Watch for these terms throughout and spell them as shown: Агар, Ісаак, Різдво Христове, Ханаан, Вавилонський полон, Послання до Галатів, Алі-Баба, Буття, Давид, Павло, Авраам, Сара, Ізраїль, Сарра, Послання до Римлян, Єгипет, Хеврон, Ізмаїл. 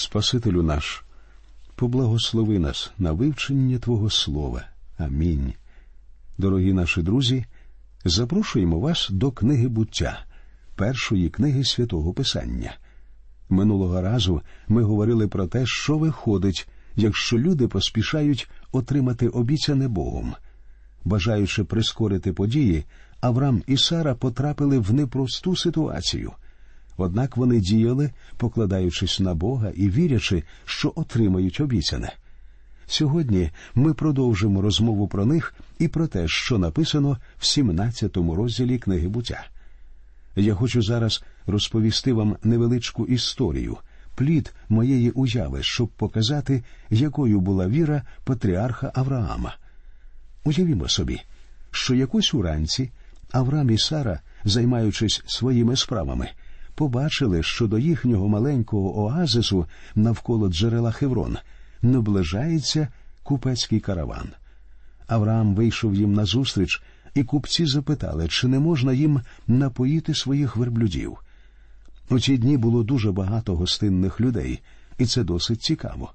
Спасителю наш, поблагослови нас на вивчення Твого Слова. Амінь. Дорогі наші друзі, запрошуємо вас до книги «Буття», першої книги Святого Писання. Минулого разу ми говорили про те, що виходить, якщо люди поспішають отримати обіцяне Богом. Бажаючи прискорити події, Авраам і Сара потрапили в непросту ситуацію. Однак вони діяли, покладаючись на Бога і вірячи, що отримають обіцяне. Сьогодні ми продовжимо розмову про них і про те, що написано в 17-му розділі книги «Буття». Я хочу зараз розповісти вам невеличку історію, плід моєї уяви, щоб показати, якою була віра патріарха Авраама. Уявімо собі, що якось уранці Авраам і Сара, займаючись своїми справами, побачили, що до їхнього маленького оазису навколо джерела Хеврон наближається купецький караван. Авраам вийшов їм назустріч, і купці запитали, чи не можна їм напоїти своїх верблюдів. У ці дні було дуже багато гостинних людей, і це досить цікаво.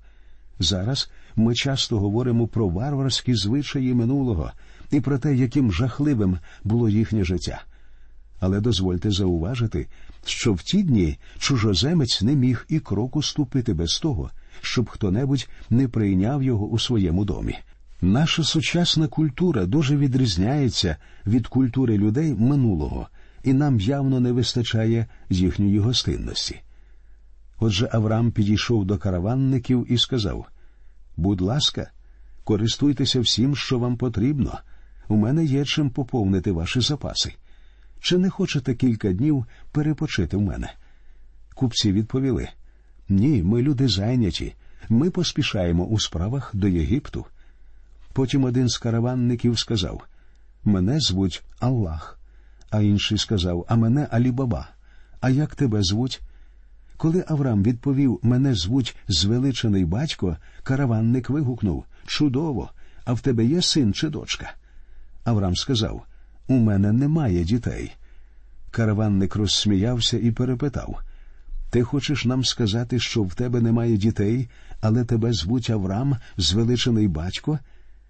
Зараз ми часто говоримо про варварські звичаї минулого і про те, яким жахливим було їхнє життя. Але дозвольте зауважити, що в ті дні чужоземець не міг і кроку ступити без того, щоб хто-небудь не прийняв його у своєму домі. Наша сучасна культура дуже відрізняється від культури людей минулого, і нам явно не вистачає їхньої гостинності. Отже, Авраам підійшов до караванників і сказав: «Будь ласка, користуйтеся всім, що вам потрібно. У мене є чим поповнити ваші запаси. Чи не хочете кілька днів перепочити в мене?» Купці відповіли: «Ні, ми люди зайняті. Ми поспішаємо у справах до Єгипту». Потім один з караванників сказав: «Мене звуть Аллах», а інший сказав: «А мене Алі-Баба. А як тебе звуть?» Коли Авраам відповів: «Мене звуть звеличений батько», караванник вигукнув: «Чудово! А в тебе є син чи дочка?» Авраам сказав: «У мене немає дітей». Караванник розсміявся і перепитав: «Ти хочеш нам сказати, що в тебе немає дітей, але тебе звуть Авраам, звеличений батько?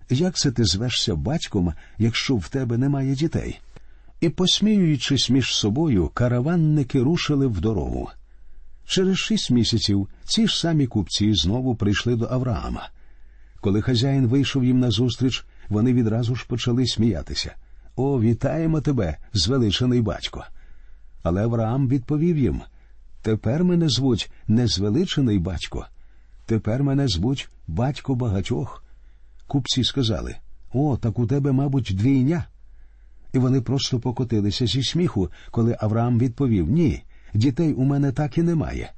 Як це ти звешся батьком, якщо в тебе немає дітей?» І, посміюючись між собою, караванники рушили в дорогу. Через 6 місяців ці ж самі купці знову прийшли до Авраама. Коли хазяїн вийшов їм назустріч, вони відразу ж почали сміятися: «О, вітаємо тебе, звеличений батько!» Але Авраам відповів їм: «Тепер мене звуть не звеличений батько, тепер мене звуть батько багатьох». Купці сказали: «О, так у тебе, мабуть, двійня». І вони просто покотилися зі сміху, коли Авраам відповів: «Ні, дітей у мене так і немає».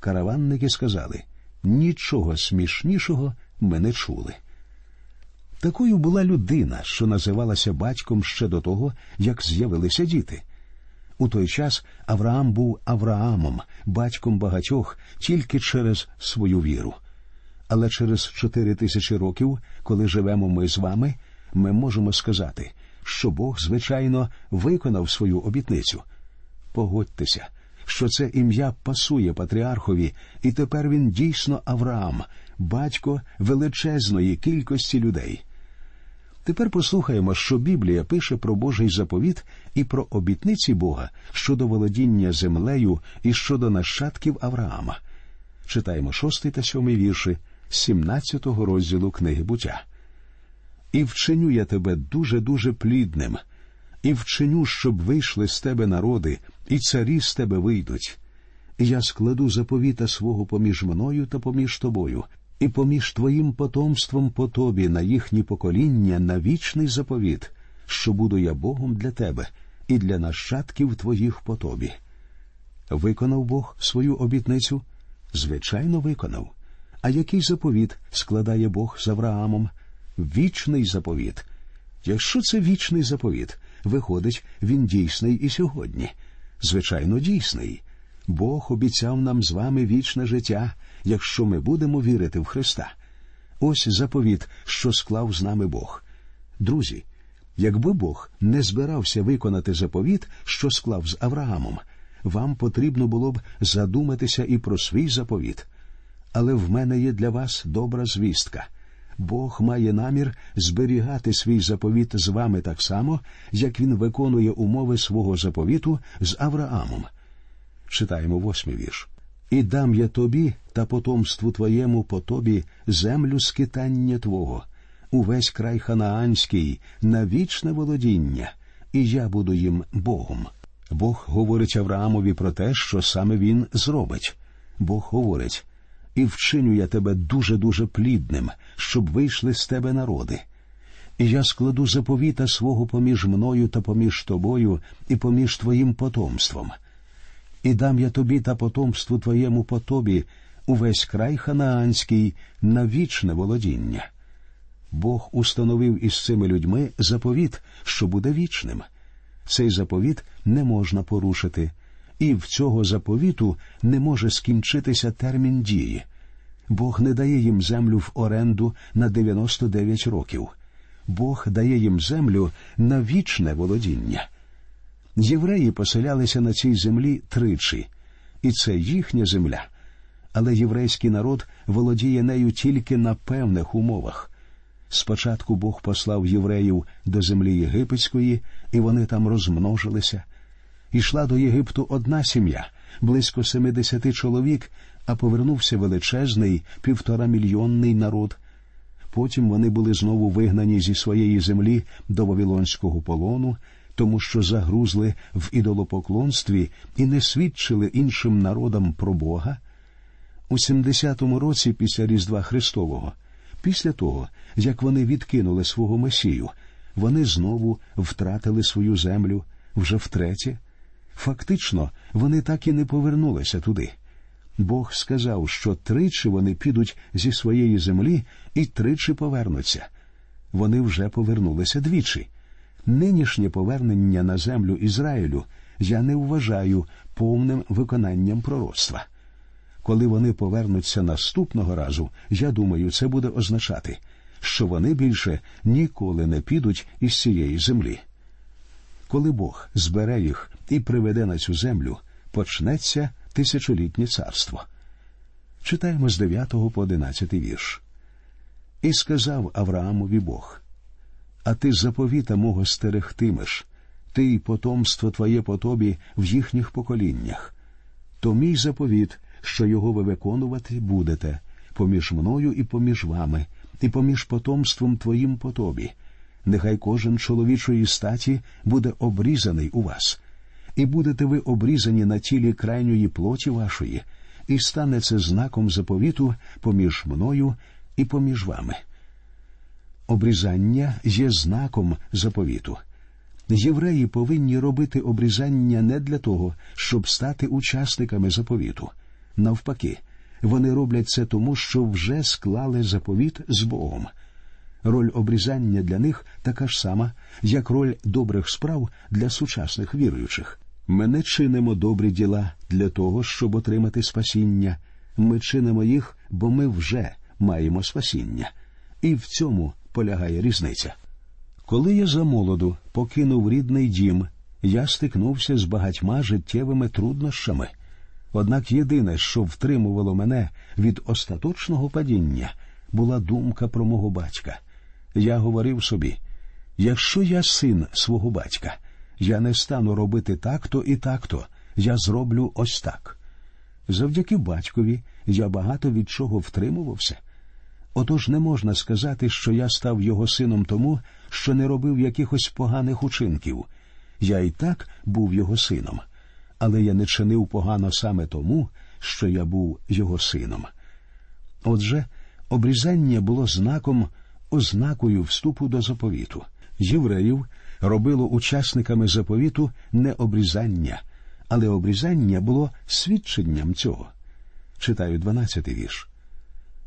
Караванники сказали: «Нічого смішнішого ми не чули». Такою була людина, що називалася батьком ще до того, як з'явилися діти. У той час Авраам був Авраамом, батьком багатьох, тільки через свою віру. Але через 4000 років, коли живемо ми з вами, ми можемо сказати, що Бог, звичайно, виконав свою обітницю. Погодьтеся, що це ім'я пасує патріархові, і тепер він дійсно Авраам, батько величезної кількості людей. Тепер послухаємо, що Біблія пише про Божий заповіт і про обітниці Бога щодо володіння землею і щодо нащадків Авраама. Читаємо 6-й та 7-й вірші 17-го розділу книги «Буття». «І вчиню я тебе дуже-дуже плідним, і вчиню, щоб вийшли з тебе народи, і царі з тебе вийдуть. І я складу заповіта свого поміж мною та поміж тобою, і поміж твоїм потомством по тобі на їхні покоління на вічний заповіт, що буду я Богом для тебе і для нащадків твоїх по тобі». Виконав Бог свою обітницю? Звичайно, виконав. А який заповіт складає Бог з Авраамом? Вічний заповіт. Якщо це вічний заповіт, виходить, він дійсний і сьогодні. Звичайно, дійсний. Бог обіцяв нам з вами вічне життя, якщо ми будемо вірити в Христа. Ось заповіт, що склав з нами Бог. Друзі, якби Бог не збирався виконати заповіт, що склав з Авраамом, вам потрібно було б задуматися і про свій заповіт. Але в мене є для вас добра звістка. Бог має намір зберігати свій заповіт з вами так само, як Він виконує умови свого заповіту з Авраамом. Читаємо 8-й вірш. «І дам я тобі та потомству твоєму по тобі землю скитання твого, увесь край ханаанський, на вічне володіння, і я буду їм Богом». Бог говорить Авраамові про те, що саме він зробить. Бог говорить: «І вчиню я тебе дуже-дуже плідним, щоб вийшли з тебе народи. І я складу заповіта свого поміж мною та поміж тобою і поміж твоїм потомством. І дам я тобі та потомству твоєму по тобі увесь край ханаанський на вічне володіння». Бог установив із цими людьми заповіт, що буде вічним. Цей заповіт не можна порушити. І в цього заповіту не може скінчитися термін дії. Бог не дає їм землю в оренду на 99 років. Бог дає їм землю на вічне володіння. Євреї поселялися на цій землі тричі, і це їхня земля. Але єврейський народ володіє нею тільки на певних умовах. Спочатку Бог послав євреїв до землі єгипетської, і вони там розмножилися. Ішла до Єгипту одна сім'я, близько 70 чоловік, а повернувся величезний 1,5-мільйонний народ. Потім вони були знову вигнані зі своєї землі до Вавилонського полону, тому що загрузли в ідолопоклонстві і не свідчили іншим народам про Бога. У 70-му році після Різдва Христового, після того, як вони відкинули свого Месію, вони знову втратили свою землю, вже втретє. Фактично, вони так і не повернулися туди. Бог сказав, що тричі вони підуть зі своєї землі і тричі повернуться. Вони вже повернулися двічі. Нинішнє повернення на землю Ізраїлю я не вважаю повним виконанням пророцтва. Коли вони повернуться наступного разу, я думаю, це буде означати, що вони більше ніколи не підуть із цієї землі. Коли Бог збере їх і приведе на цю землю, почнеться тисячолітнє царство. Читаємо з 9 по 11 вірш. «І сказав Авраамові Бог: а ти заповіта мого стерегтимеш, ти й потомство твоє по тобі в їхніх поколіннях. То мій заповіт, що його ви виконувати будете, поміж мною і поміж вами, і поміж потомством твоїм по тобі. Нехай кожен чоловічої статі буде обрізаний у вас. І будете ви обрізані на тілі крайньої плоті вашої, і стане це знаком заповіту поміж мною і поміж вами». Обрізання є знаком заповіту. Євреї повинні робити обрізання не для того, щоб стати учасниками заповіту. Навпаки, вони роблять це тому, що вже склали заповіт з Богом. Роль обрізання для них така ж сама, як роль добрих справ для сучасних віруючих. Ми не чинимо добрі діла для того, щоб отримати спасіння. Ми чинимо їх, бо ми вже маємо спасіння. І в цьому полягає різниця. Коли я замолоду покинув рідний дім, я стикнувся з багатьма життєвими труднощами. Однак єдине, що втримувало мене від остаточного падіння, була думка про мого батька. Я говорив собі: якщо я син свого батька, я не стану робити так-то і так-то, я зроблю ось так. Завдяки батькові я багато від чого втримувався. Отож не можна сказати, що я став його сином тому, що не робив якихось поганих учинків. Я і так був його сином, але я не чинив погано саме тому, що я був його сином. Отже, обрізання було ознакою вступу до заповіту. Євреїв робило учасниками заповіту не обрізання, але обрізання було свідченням цього. Читаю 12-й вірш.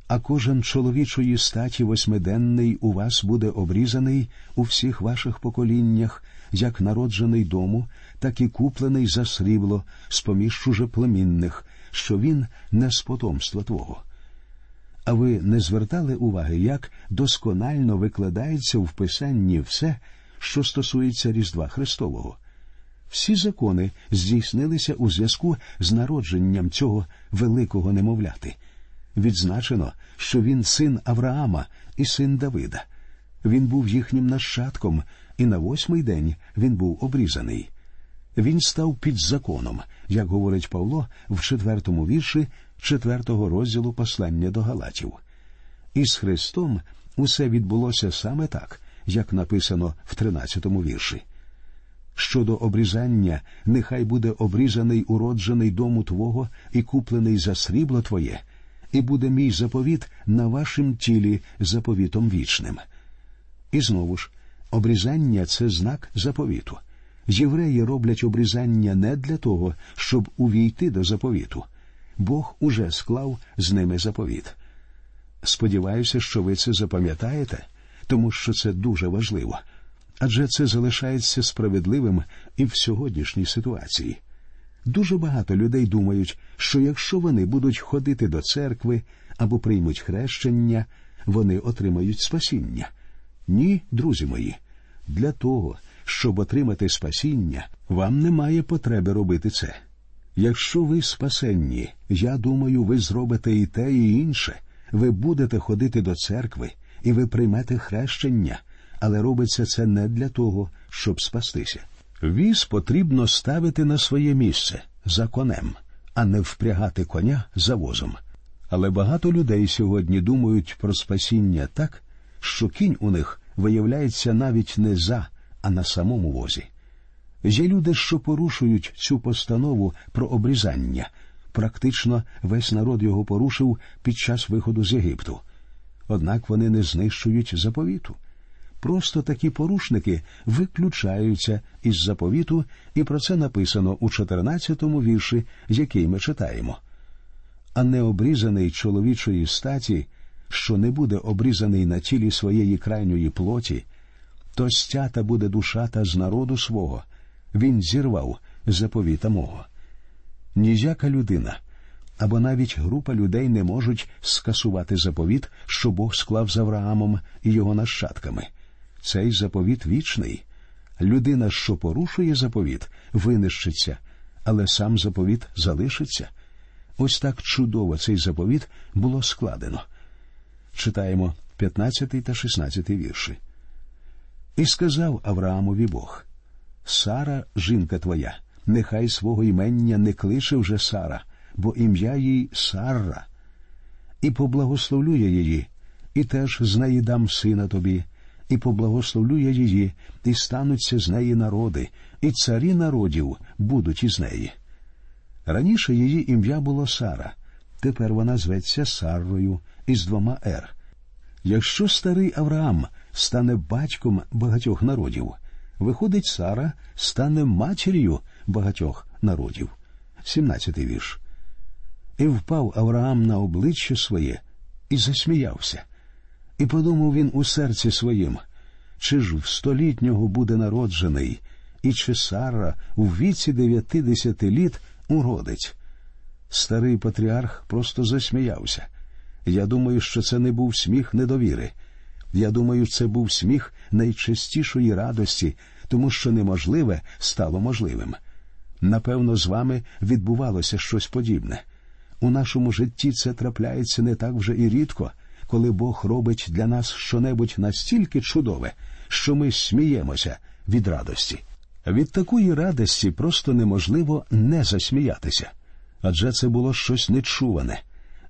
«А кожен чоловічої статі восьмиденний у вас буде обрізаний у всіх ваших поколіннях, як народжений дому, так і куплений за срібло з-поміж чужоплемінних, що він не з потомства твого». А ви не звертали уваги, як досконально викладається в Писанні все, що стосується Різдва Христового? Всі закони здійснилися у зв'язку з народженням цього великого немовляти. Відзначено, що він син Авраама і син Давида. Він був їхнім нащадком, і на восьмий день він був обрізаний. Він став під законом, як говорить Павло в 4 вірші 4 розділу Послання до Галатів. І з Христом усе відбулося саме так, як написано в 13 вірші. Щодо обрізання, нехай буде обрізаний уроджений дому твого і куплений за срібло твоє, і буде мій заповіт на вашім тілі заповітом вічним. І знову ж, обрізання – це знак заповіту. Євреї роблять обрізання не для того, щоб увійти до заповіту. Бог уже склав з ними заповіт. Сподіваюся, що ви це запам'ятаєте, тому що це дуже важливо. Адже це залишається справедливим і в сьогоднішній ситуації. Дуже багато людей думають, що якщо вони будуть ходити до церкви або приймуть хрещення, вони отримають спасіння. Ні, друзі мої, для того, щоб отримати спасіння, вам немає потреби робити це. Якщо ви спасенні, я думаю, ви зробите і те, і інше. Ви будете ходити до церкви, і ви приймете хрещення, але робиться це не для того, щоб спастися. Віз потрібно ставити на своє місце, за конем, а не впрягати коня за возом. Але багато людей сьогодні думають про спасіння так, що кінь у них виявляється навіть не за, а на самому возі. Є люди, що порушують цю постанову про обрізання. Практично весь народ його порушив під час виходу з Єгипту. Однак вони не знищують заповіту. Просто такі порушники виключаються із заповіту, і про це написано у 14 вірші, який ми читаємо. А необрізаний чоловічої статі, що не буде обрізаний на тілі своєї крайньої плоті, то стята буде душата з народу свого, він зірвав заповіта мого. Ніяка людина або навіть група людей не можуть скасувати заповіт, що Бог склав з Авраамом і його нащадками. Цей заповіт вічний. Людина, що порушує заповіт, винищиться, але сам заповіт залишиться. Ось так чудово цей заповіт було складено. Читаємо 15 та 16 вірші. «І сказав Авраамові Бог: Сара, жінка твоя, нехай свого імення не кличе вже Сара, бо ім'я їй Сарра. І поблагословлю я її, і теж з неї дам сина тобі, і поблагословлю я її, і стануться з неї народи, і царі народів будуть із неї». Раніше її ім'я було Сара, тепер вона зветься Саррою із 2 «р». Якщо старий Авраам стане батьком багатьох народів, виходить, Сара стане матір'ю багатьох народів. 17-й вірш. «І впав Авраам на обличчя своє, і засміявся. І подумав він у серці своїм: чи ж в 100-літнього буде народжений, і чи Сара у віці 90 літ уродить?» Старий патріарх просто засміявся. Я думаю, що це не був сміх недовіри. Я думаю, це був сміх найчистішої радості, тому що неможливе стало можливим. Напевно, з вами відбувалося щось подібне. У нашому житті це трапляється не так вже і рідко, коли Бог робить для нас щонебудь настільки чудове, що ми сміємося від радості. Від такої радості просто неможливо не засміятися, адже це було щось нечуване.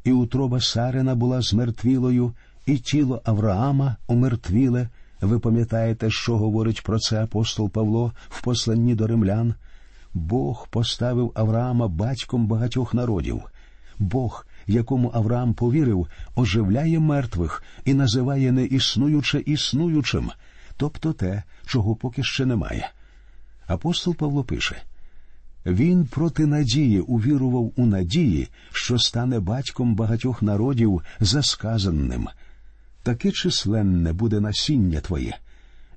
І утроба Сарина була змертвілою, і тіло Авраама омертвіле. Ви пам'ятаєте, що говорить про це апостол Павло в посланні до Римлян? Бог поставив Авраама батьком багатьох народів. Бог, якому Авраам повірив, оживляє мертвих і називає неіснуюче існуючим, тобто те, чого поки ще немає. Апостол Павло пише: «Він проти надії увірував у надії, що стане батьком багатьох народів за сказаним: таке численне буде насіння твоє.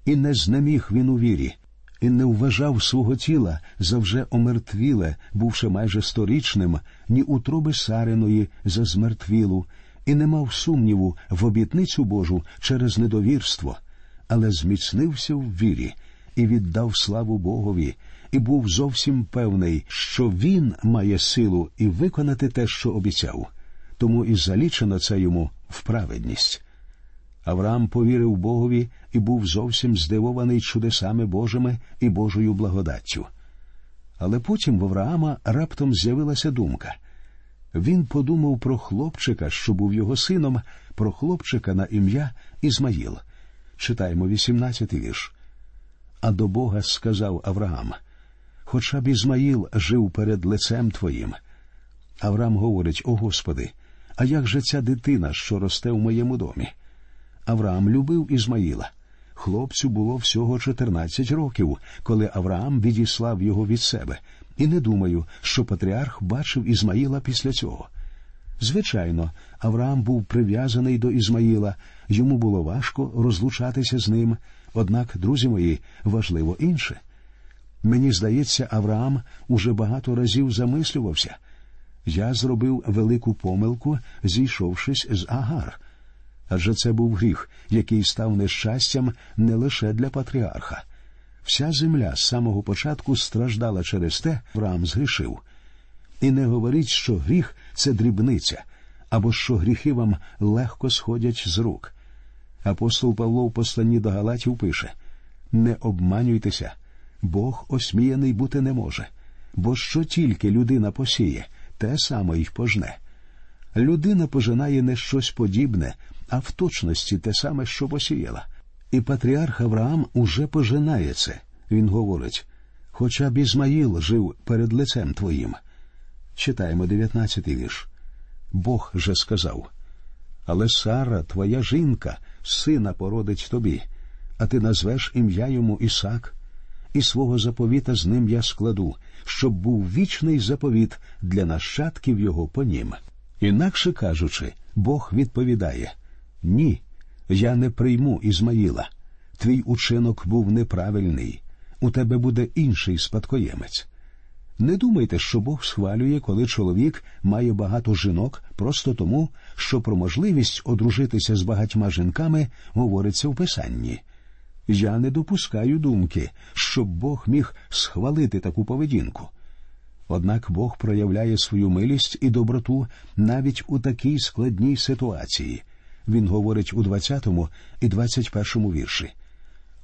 І не знеміг він у вірі, і не вважав свого тіла за вже омертвіле, бувши майже 100-річним, ні утроби Сариної за змертвілу, і не мав сумніву в обітницю Божу через недовірство, але зміцнився в вірі і віддав славу Богові, і був зовсім певний, що він має силу і виконати те, що обіцяв. тому і залічено це йому в праведність. Авраам повірив Богові і був зовсім здивований чудесами Божими і Божою благодаттю. Але потім в Авраама раптом з'явилася думка. Він подумав про хлопчика, що був його сином, про хлопчика на ім'я Ізмаїл. Читаємо 18-й вірш. «А до Бога сказав Авраам, хоча б Ізмаїл жив перед лицем Твоїм». Авраам говорить: «О Господи, а як же ця дитина, що росте в моєму домі?» Авраам любив Ізмаїла. Хлопцю було всього 14 років, коли Авраам відіслав його від себе, і не думаю, що патріарх бачив Ізмаїла після цього. Звичайно, Авраам був прив'язаний до Ізмаїла, йому було важко розлучатися з ним, однак, друзі мої, важливо інше. Мені здається, Авраам уже багато разів замислювався. Я зробив велику помилку, зійшовшись з Агар. Адже це був гріх, який став нещастям не лише для патріарха. Вся земля з самого початку страждала через те, Авраам згрішив. І не говоріть, що гріх – це дрібниця, або що гріхи вам легко сходять з рук. Апостол Павло в посланні до Галатів пише: «Не обманюйтеся, Бог осміяний бути не може, бо що тільки людина посіє, те саме й пожне. Людина пожинає не щось подібне, а в точності те саме, що посіяла». І патріарх Авраам уже пожинає це. Він говорить: «Хоча б Ізмаїл жив перед лицем Твоїм». Читаємо 19-й вірш. «Бог же сказав: але Сарра, твоя жінка, сина породить тобі, а ти назвеш ім'я йому Ісаак, і свого заповіта з ним я складу, щоб був вічний заповіт для нащадків його по нім». Інакше кажучи, Бог відповідає: «Ні, я не прийму Ізмаїла. Твій учинок був неправильний. У тебе буде інший спадкоємець». Не думайте, що Бог схвалює, коли чоловік має багато жінок просто тому, що про можливість одружитися з багатьма жінками говориться в Писанні. Я не допускаю думки, щоб Бог міг схвалити таку поведінку. Однак Бог проявляє свою милість і доброту навіть у такій складній ситуації. Він говорить у 20-му і 21-му вірші: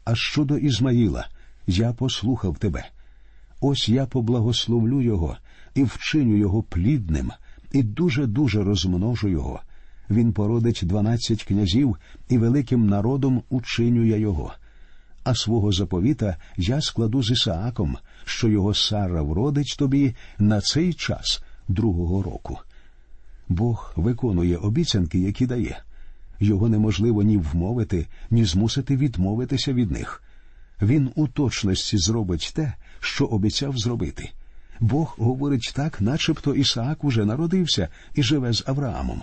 «А щодо Ізмаїла, я послухав тебе. Ось я поблагословлю його і вчиню його плідним, і дуже-дуже розмножу його. Він породить 12 князів, і великим народом учиню я його. А свого заповіта я складу з Ісааком, що його Сарра вродить тобі на цей час 2-го року». Бог виконує обіцянки, які дає. Його неможливо ні вмовити, ні змусити відмовитися від них. Він у точності зробить те, що обіцяв зробити. Бог говорить так, начебто Ісаак уже народився і живе з Авраамом.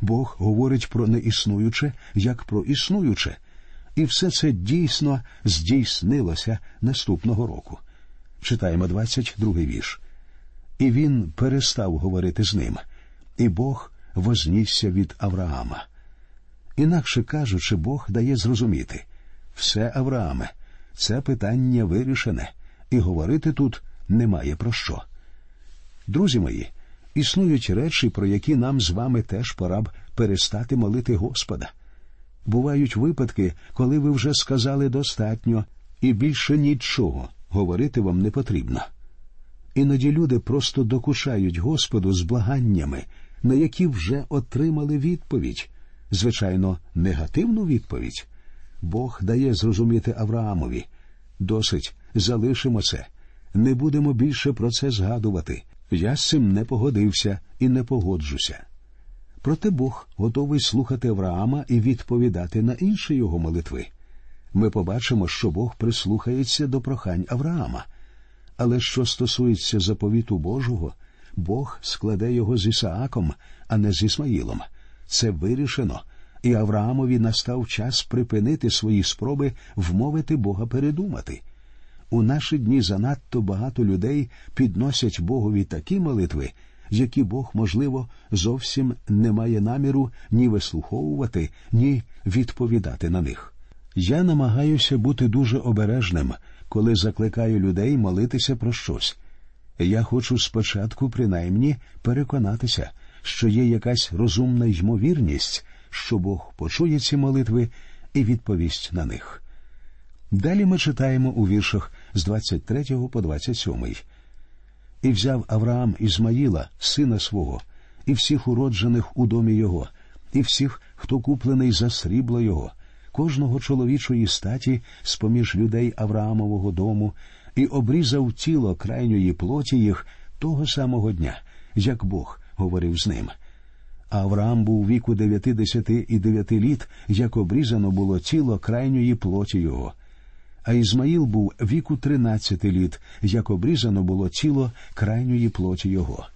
Бог говорить про неіснуюче, як про існуюче. І все це дійсно здійснилося наступного року. Читаємо 22-й вірш. «І він перестав говорити з ним, і Бог вознісся від Авраама». Інакше кажучи, Бог дає зрозуміти: «Все, Аврааме, це питання вирішене, і говорити тут немає про що». Друзі мої, існують речі, про які нам з вами теж пора б перестати молити Господа. Бувають випадки, коли ви вже сказали достатньо, і більше нічого говорити вам не потрібно. Іноді люди просто докучають Господу з благаннями, на які вже отримали відповідь. Звичайно, негативну відповідь. Бог дає зрозуміти Авраамові: «Досить, залишимо це, не будемо більше про це згадувати. Я з цим не погодився і не погоджуся». Проте Бог готовий слухати Авраама і відповідати на інші його молитви. Ми побачимо, що Бог прислухається до прохань Авраама. Але що стосується заповіту Божого, Бог складе його з Ісааком, а не з Ісмаїлом. Це вирішено, і Авраамові настав час припинити свої спроби вмовити Бога передумати. У наші дні занадто багато людей підносять Богові такі молитви, які Бог, можливо, зовсім не має наміру ні вислуховувати, ні відповідати на них. Я намагаюся бути дуже обережним, коли закликаю людей молитися про щось. Я хочу спочатку, принаймні, переконатися, що є якась розумна ймовірність, що Бог почує ці молитви і відповість на них. Далі ми читаємо у віршах з 23 по 27. «І взяв Авраам Ізмаїла, сина свого, і всіх уроджених у домі його, і всіх, хто куплений за срібло його, кожного чоловічої статі з-поміж людей Авраамового дому, і обрізав тіло крайньої плоті їх того самого дня, як Бог говорив з ним. А Авраам був віку 90 і 9 літ, як обрізано було тіло крайньої плоті його. А Ізмаїл був віку 13 літ, як обрізано було тіло крайньої плоті його.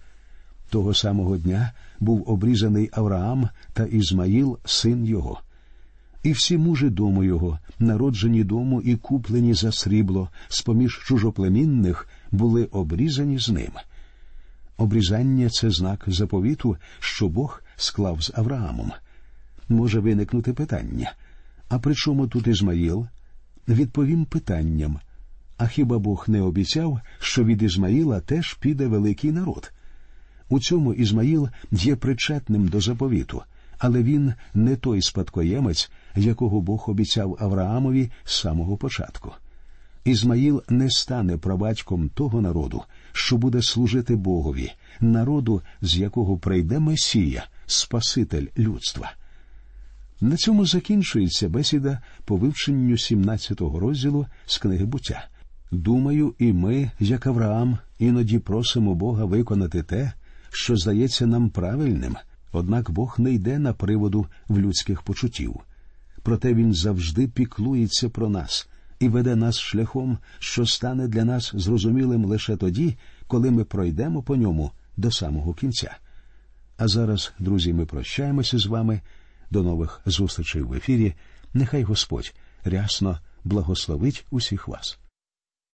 Того самого дня був обрізаний Авраам та Ізмаїл, син його. І всі мужі дому його, народжені дому і куплені за срібло, з-поміж чужоплемінних, були обрізані з ним». Обрізання – це знак заповіту, що Бог склав з Авраамом. Може виникнути питання. А при чому тут Ізмаїл? Відповім питанням. А хіба Бог не обіцяв, що від Ізмаїла теж піде великий народ? У цьому Ізмаїл є причетним до заповіту, але він не той спадкоємець, якого Бог обіцяв Авраамові з самого початку. Ізмаїл не стане прабатьком того народу, що буде служити Богові, народу, з якого прийде Месія, Спаситель людства. На цьому закінчується бесіда по вивченню 17-го розділу з книги «Буття». Думаю, і ми, як Авраам, іноді просимо Бога виконати те, що здається нам правильним, однак Бог не йде на приводу в людських почуттів. Проте Він завжди піклується про нас і веде нас шляхом, що стане для нас зрозумілим лише тоді, коли ми пройдемо по ньому до самого кінця. А зараз, друзі, ми прощаємося з вами. До нових зустрічей в ефірі. Нехай Господь рясно благословить усіх вас.